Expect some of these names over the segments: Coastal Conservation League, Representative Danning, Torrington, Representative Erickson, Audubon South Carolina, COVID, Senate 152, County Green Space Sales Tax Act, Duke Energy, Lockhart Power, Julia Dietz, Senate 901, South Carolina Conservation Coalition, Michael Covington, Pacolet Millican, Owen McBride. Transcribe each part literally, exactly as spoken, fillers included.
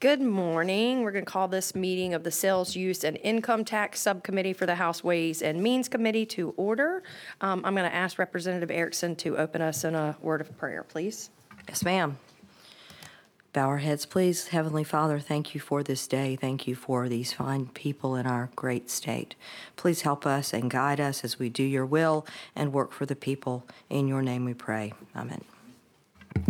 Good morning. We're going to call this meeting of the Sales, Use, and Income Tax Subcommittee for the House Ways and Means Committee to order. Um, I'm going to ask Representative Erickson to open us in a word of prayer, please. Yes, ma'am. Bow our heads, please. Heavenly Father, thank you for this day. Thank you for these fine people in our great state. Please help us and guide us as we do your will and work for the people. In your name we pray. Amen.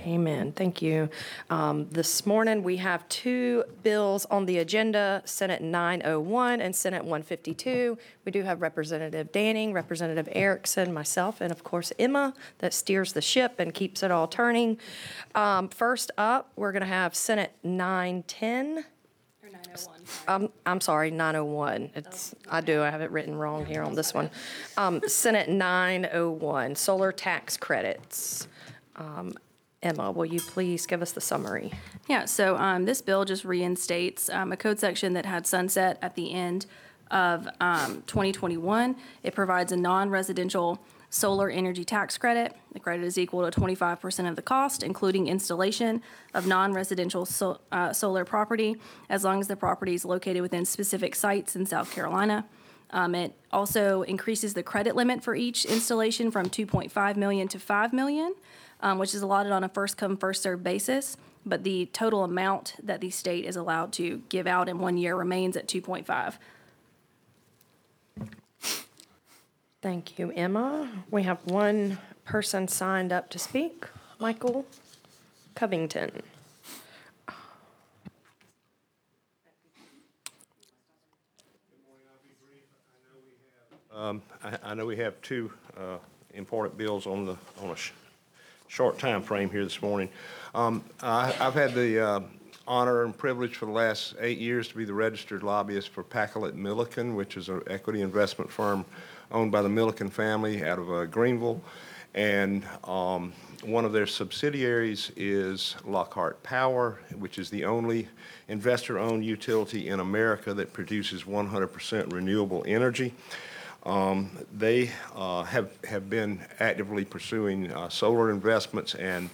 Amen. Thank you. Um, this morning we have two bills on the agenda, Senate nine oh one and Senate one fifty-two. We do have Representative Danning, Representative Erickson, myself, and of course Emma that steers the ship and keeps it all turning. Um, first up, we're going to have Senate nine ten. Or nine oh one. Um, I'm sorry, nine oh one. It's oh, okay. I do. I have it written wrong here on this one. Um, Senate nine oh one, solar tax credits. Um, Emma, will you please give us the summary? Yeah, so um, this bill just reinstates um, a code section that had sunset at the end of um, twenty twenty-one. It provides a non-residential solar energy tax credit. The credit is equal to twenty-five percent of the cost, including installation of non-residential so, uh, solar property, as long as the property is located within specific sites in South Carolina. Um, it also increases the credit limit for each installation from two point five million dollars to five million dollars, um, which is allotted on a first-come, first-served basis, but the total amount that the state is allowed to give out in one year remains at two point five. Thank you, Emma. We have one person signed up to speak, Michael Covington. Um, I, I know we have two uh, important bills on the on a sh- short time frame here this morning. Um, I, I've had the uh, honor and privilege for the last eight years to be the registered lobbyist for Pacolet Millican, which is an equity investment firm owned by the Millican family out of uh, Greenville. And um, one of their subsidiaries is Lockhart Power, which is the only investor-owned utility in America that produces one hundred percent renewable energy. Um, they uh, have have been actively pursuing uh, solar investments and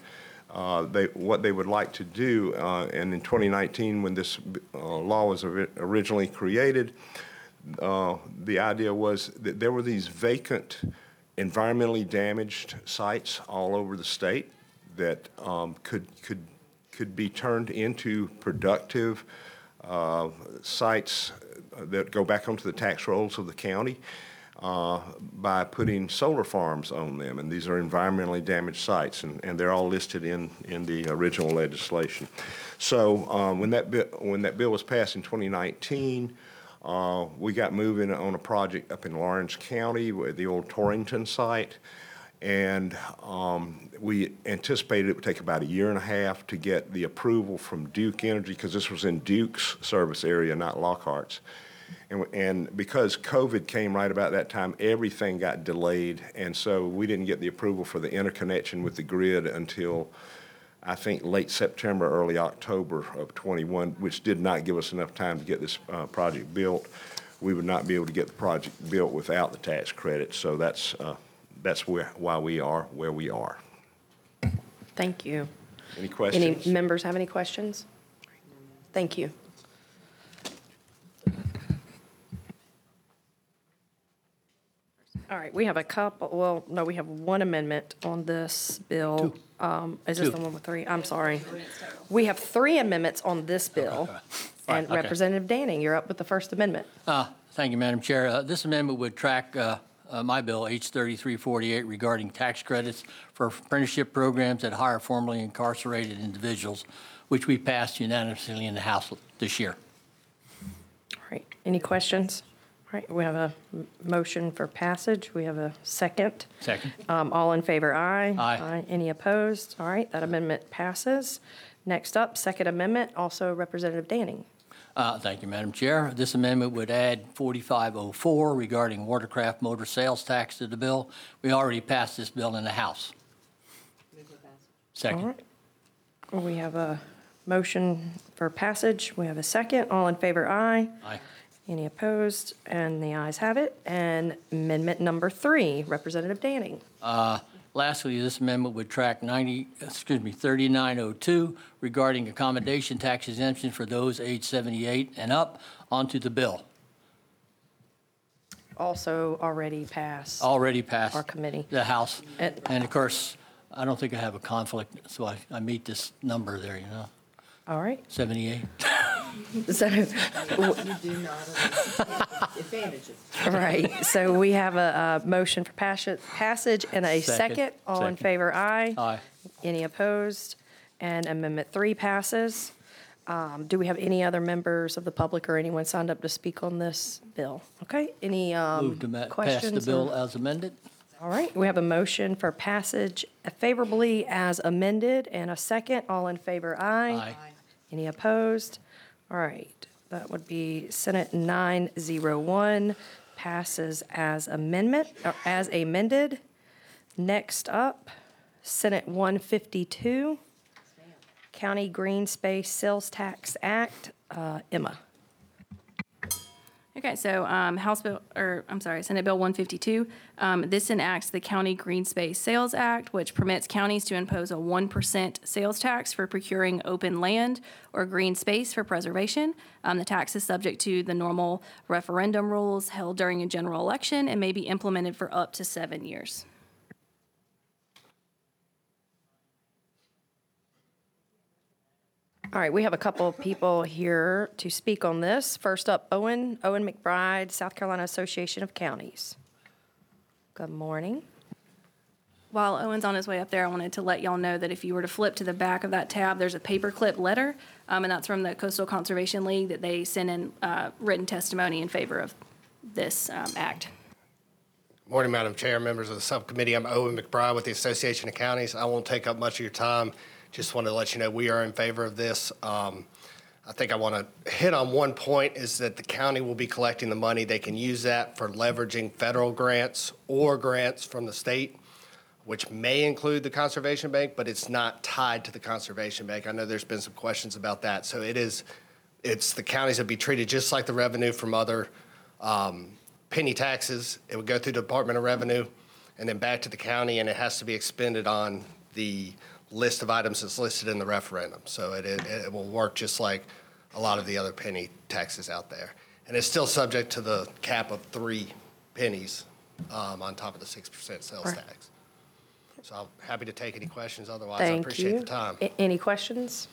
uh, they, what they would like to do. Uh, and in twenty nineteen, when this uh, law was originally created, uh, the idea was that there were these vacant, environmentally damaged sites all over the state that um, could could could be turned into productive uh, sites that go back onto the tax rolls of the county. Uh, by putting solar farms on them, and these are environmentally damaged sites, and, and they're all listed in, in the original legislation. So um, when that bi- when that bill was passed in twenty nineteen, uh, we got moving on a project up in Lawrence County, the old Torrington site, and um, we anticipated it would take about a year and a half to get the approval from Duke Energy, because this was in Duke's service area, not Lockhart's. And, and because COVID came right about that time, everything got delayed, and so we didn't get the approval for the interconnection with the grid until, I think, late September, early October of twenty-one, which did not give us enough time to get this uh, project built. We would not be able to get the project built without the tax credit, so that's uh, that's where, why we are where we are. Thank you. Any questions? Any members have any questions? Thank you. All right, we have a couple, well, no, we have one amendment on this bill. Two. Um, is this Two. the one with three? I'm sorry. We have three amendments on this bill. Okay. And right, Representative okay. Danning, you're up with the First Amendment. Uh, thank you, Madam Chair. Uh, this amendment would track uh, uh, my bill, H thirty-three forty-eight, regarding tax credits for apprenticeship programs that hire formerly incarcerated individuals, which we passed unanimously in the House this year. All right, any questions? All right, we have a motion for passage. We have a second. Second. Um, all in favor, aye. Aye. Aye. Any opposed? All right, that amendment passes. Next up, Second Amendment, also Representative Danning. Uh, thank you, Madam Chair. This amendment would add forty-five oh four regarding watercraft motor sales tax to the bill. We already passed this bill in the House. Move for passage. Second. All right. Well, we have a motion for passage. We have a second. All in favor, aye. Aye. Any opposed? And the ayes have it. And amendment number three, Representative Danning. Uh, Lastly, this amendment would track ninety, excuse me, thirty-nine oh two regarding accommodation tax exemption for those age seventy-eight and up onto the bill. Also already passed. Already passed. Our committee. The House. It, and of course, I don't think I have a conflict, so I, I meet this number there, you know. All right. seventy-eight. So, you do not advantages. Right. So we have a, a motion for passage and a second. second. All second. In favor, aye. Aye. Any opposed? And Amendment three passes. Um, do we have any other members of the public or anyone signed up to speak on this bill? Okay. Any um, Move to ma- questions? Pass the bill or? As amended. All right. We have a motion for passage favorably as amended and a second. All in favor, aye. Aye. Any opposed? All right, that would be Senate nine oh one passes as amendment or as amended. Next up, Senate one fifty-two, County Green Space Sales Tax Act. Uh, Emma. Okay, so um, House Bill, or I'm sorry, Senate Bill one fifty-two. Um, this enacts the County Green Space Sales Act, which permits counties to impose a one percent sales tax for procuring open land or green space for preservation. Um, the tax is subject to the normal referendum rules held during a general election and may be implemented for up to seven years. All right, we have a couple of people here to speak on this. First up, Owen, Owen McBride, South Carolina Association of Counties. Good morning. While Owen's on his way up there, I wanted to let y'all know that if you were to flip to the back of that tab, there's a paperclip letter, um, and that's from the Coastal Conservation League that they sent in uh, written testimony in favor of this um, act. Morning, Madam Chair, members of the subcommittee. I'm Owen McBride with the Association of Counties. I won't take up much of your time. Just wanted to let you know we are in favor of this. Um, I think I want to hit on one point is that the county will be collecting the money. They can use that for leveraging federal grants or grants from the state, which may include the Conservation Bank, but it's not tied to the Conservation Bank. I know there's been some questions about that. So it is, it's the counties will be treated just like the revenue from other um, penny taxes. It would go through the Department of Revenue and then back to the county, and it has to be expended on the list of items that's listed in the referendum. So it, it, it will work just like a lot of the other penny taxes out there. And it's still subject to the cap of three pennies um, on top of the six percent sales right. tax. So I'm happy to take any questions. Otherwise, Thank I appreciate you. the time. A- any questions?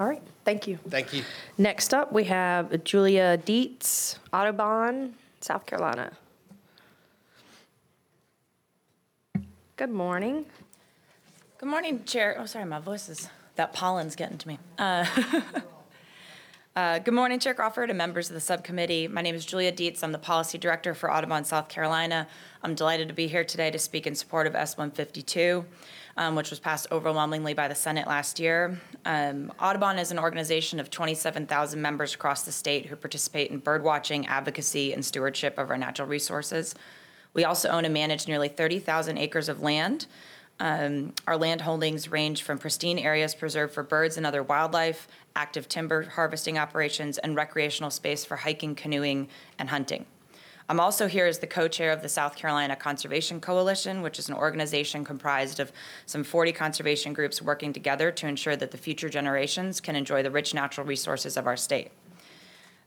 All right. Thank you. Thank you. Next up, we have Julia Dietz, Audubon, South Carolina. Good morning. Good morning, Chair. Oh, sorry, my voice is, that pollen's getting to me. Uh, uh, good morning, Chair Crawford and members of the subcommittee. My name is Julia Dietz. I'm the Policy Director for Audubon South Carolina. I'm delighted to be here today to speak in support of S one fifty-two, um, which was passed overwhelmingly by the Senate last year. Um, Audubon is an organization of twenty-seven thousand members across the state who participate in birdwatching, advocacy, and stewardship of our natural resources. We also own and manage nearly thirty thousand acres of land. Um, our land holdings range from pristine areas preserved for birds and other wildlife, active timber harvesting operations, and recreational space for hiking, canoeing, and hunting. I'm also here as the co-chair of the South Carolina Conservation Coalition, which is an organization comprised of some forty conservation groups working together to ensure that the future generations can enjoy the rich natural resources of our state.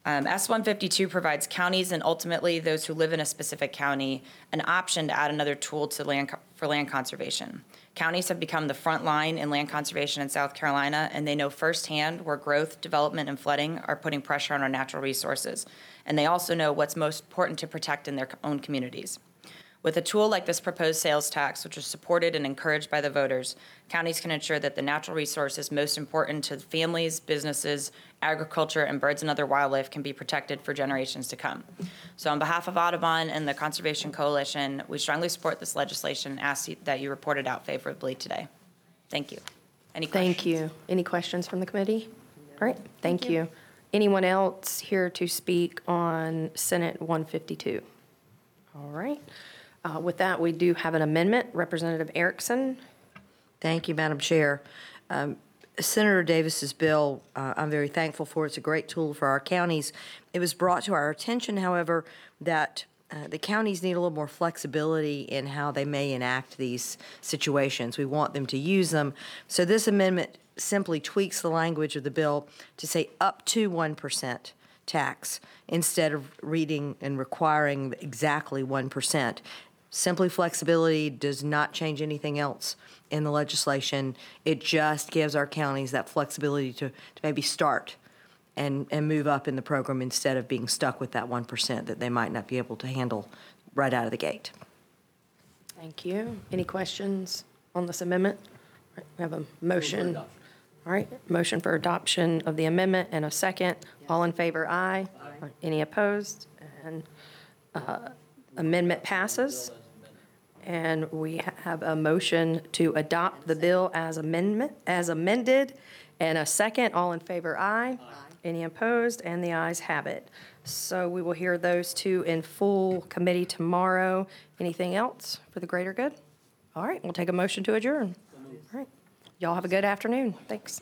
Um, S one fifty-two provides counties and ultimately those who live in a specific county an option to add another tool to land co- for land conservation. Counties have become the front line in land conservation in South Carolina, and they know firsthand where growth, development, and flooding are putting pressure on our natural resources. And they also know what's most important to protect in their own communities. With a tool like this proposed sales tax, which was supported and encouraged by the voters, counties can ensure that the natural resources most important to families, businesses, agriculture, and birds and other wildlife can be protected for generations to come. So on behalf of Audubon and the Conservation Coalition, we strongly support this legislation and ask that you report it out favorably today. Thank you. Any questions? Thank you. Any questions from the committee? All right. Thank, Thank you. you. Anyone else here to speak on Senate one fifty-two? All right. Uh, with that, we do have an amendment. Representative Erickson. Thank you, Madam Chair. Um, Senator Davis's bill, uh, I'm very thankful for. It's a great tool for our counties. It was brought to our attention, however, that Uh, the counties need a little more flexibility in how they may enact these situations. We want them to use them. So this amendment simply tweaks the language of the bill to say up to one percent tax instead of reading and requiring exactly one percent. Simply flexibility does not change anything else in the legislation. It just gives our counties that flexibility to, to maybe start and, and move up in the program instead of being stuck with that one percent that they might not be able to handle right out of the gate. Thank you. Any questions on this amendment? Right, we have a motion. All right, motion for adoption of the amendment and a second. Yes. All in favor, aye. Aye. Any opposed? And uh, amendment passes. And we have a motion to adopt the bill as amendment as amended and a second. All in favor, aye. Aye. Any opposed? And the ayes have it. So we will hear those two in full committee tomorrow. Anything else for the greater good? All right, we'll take a motion to adjourn. All right. Y'all have a good afternoon. Thanks.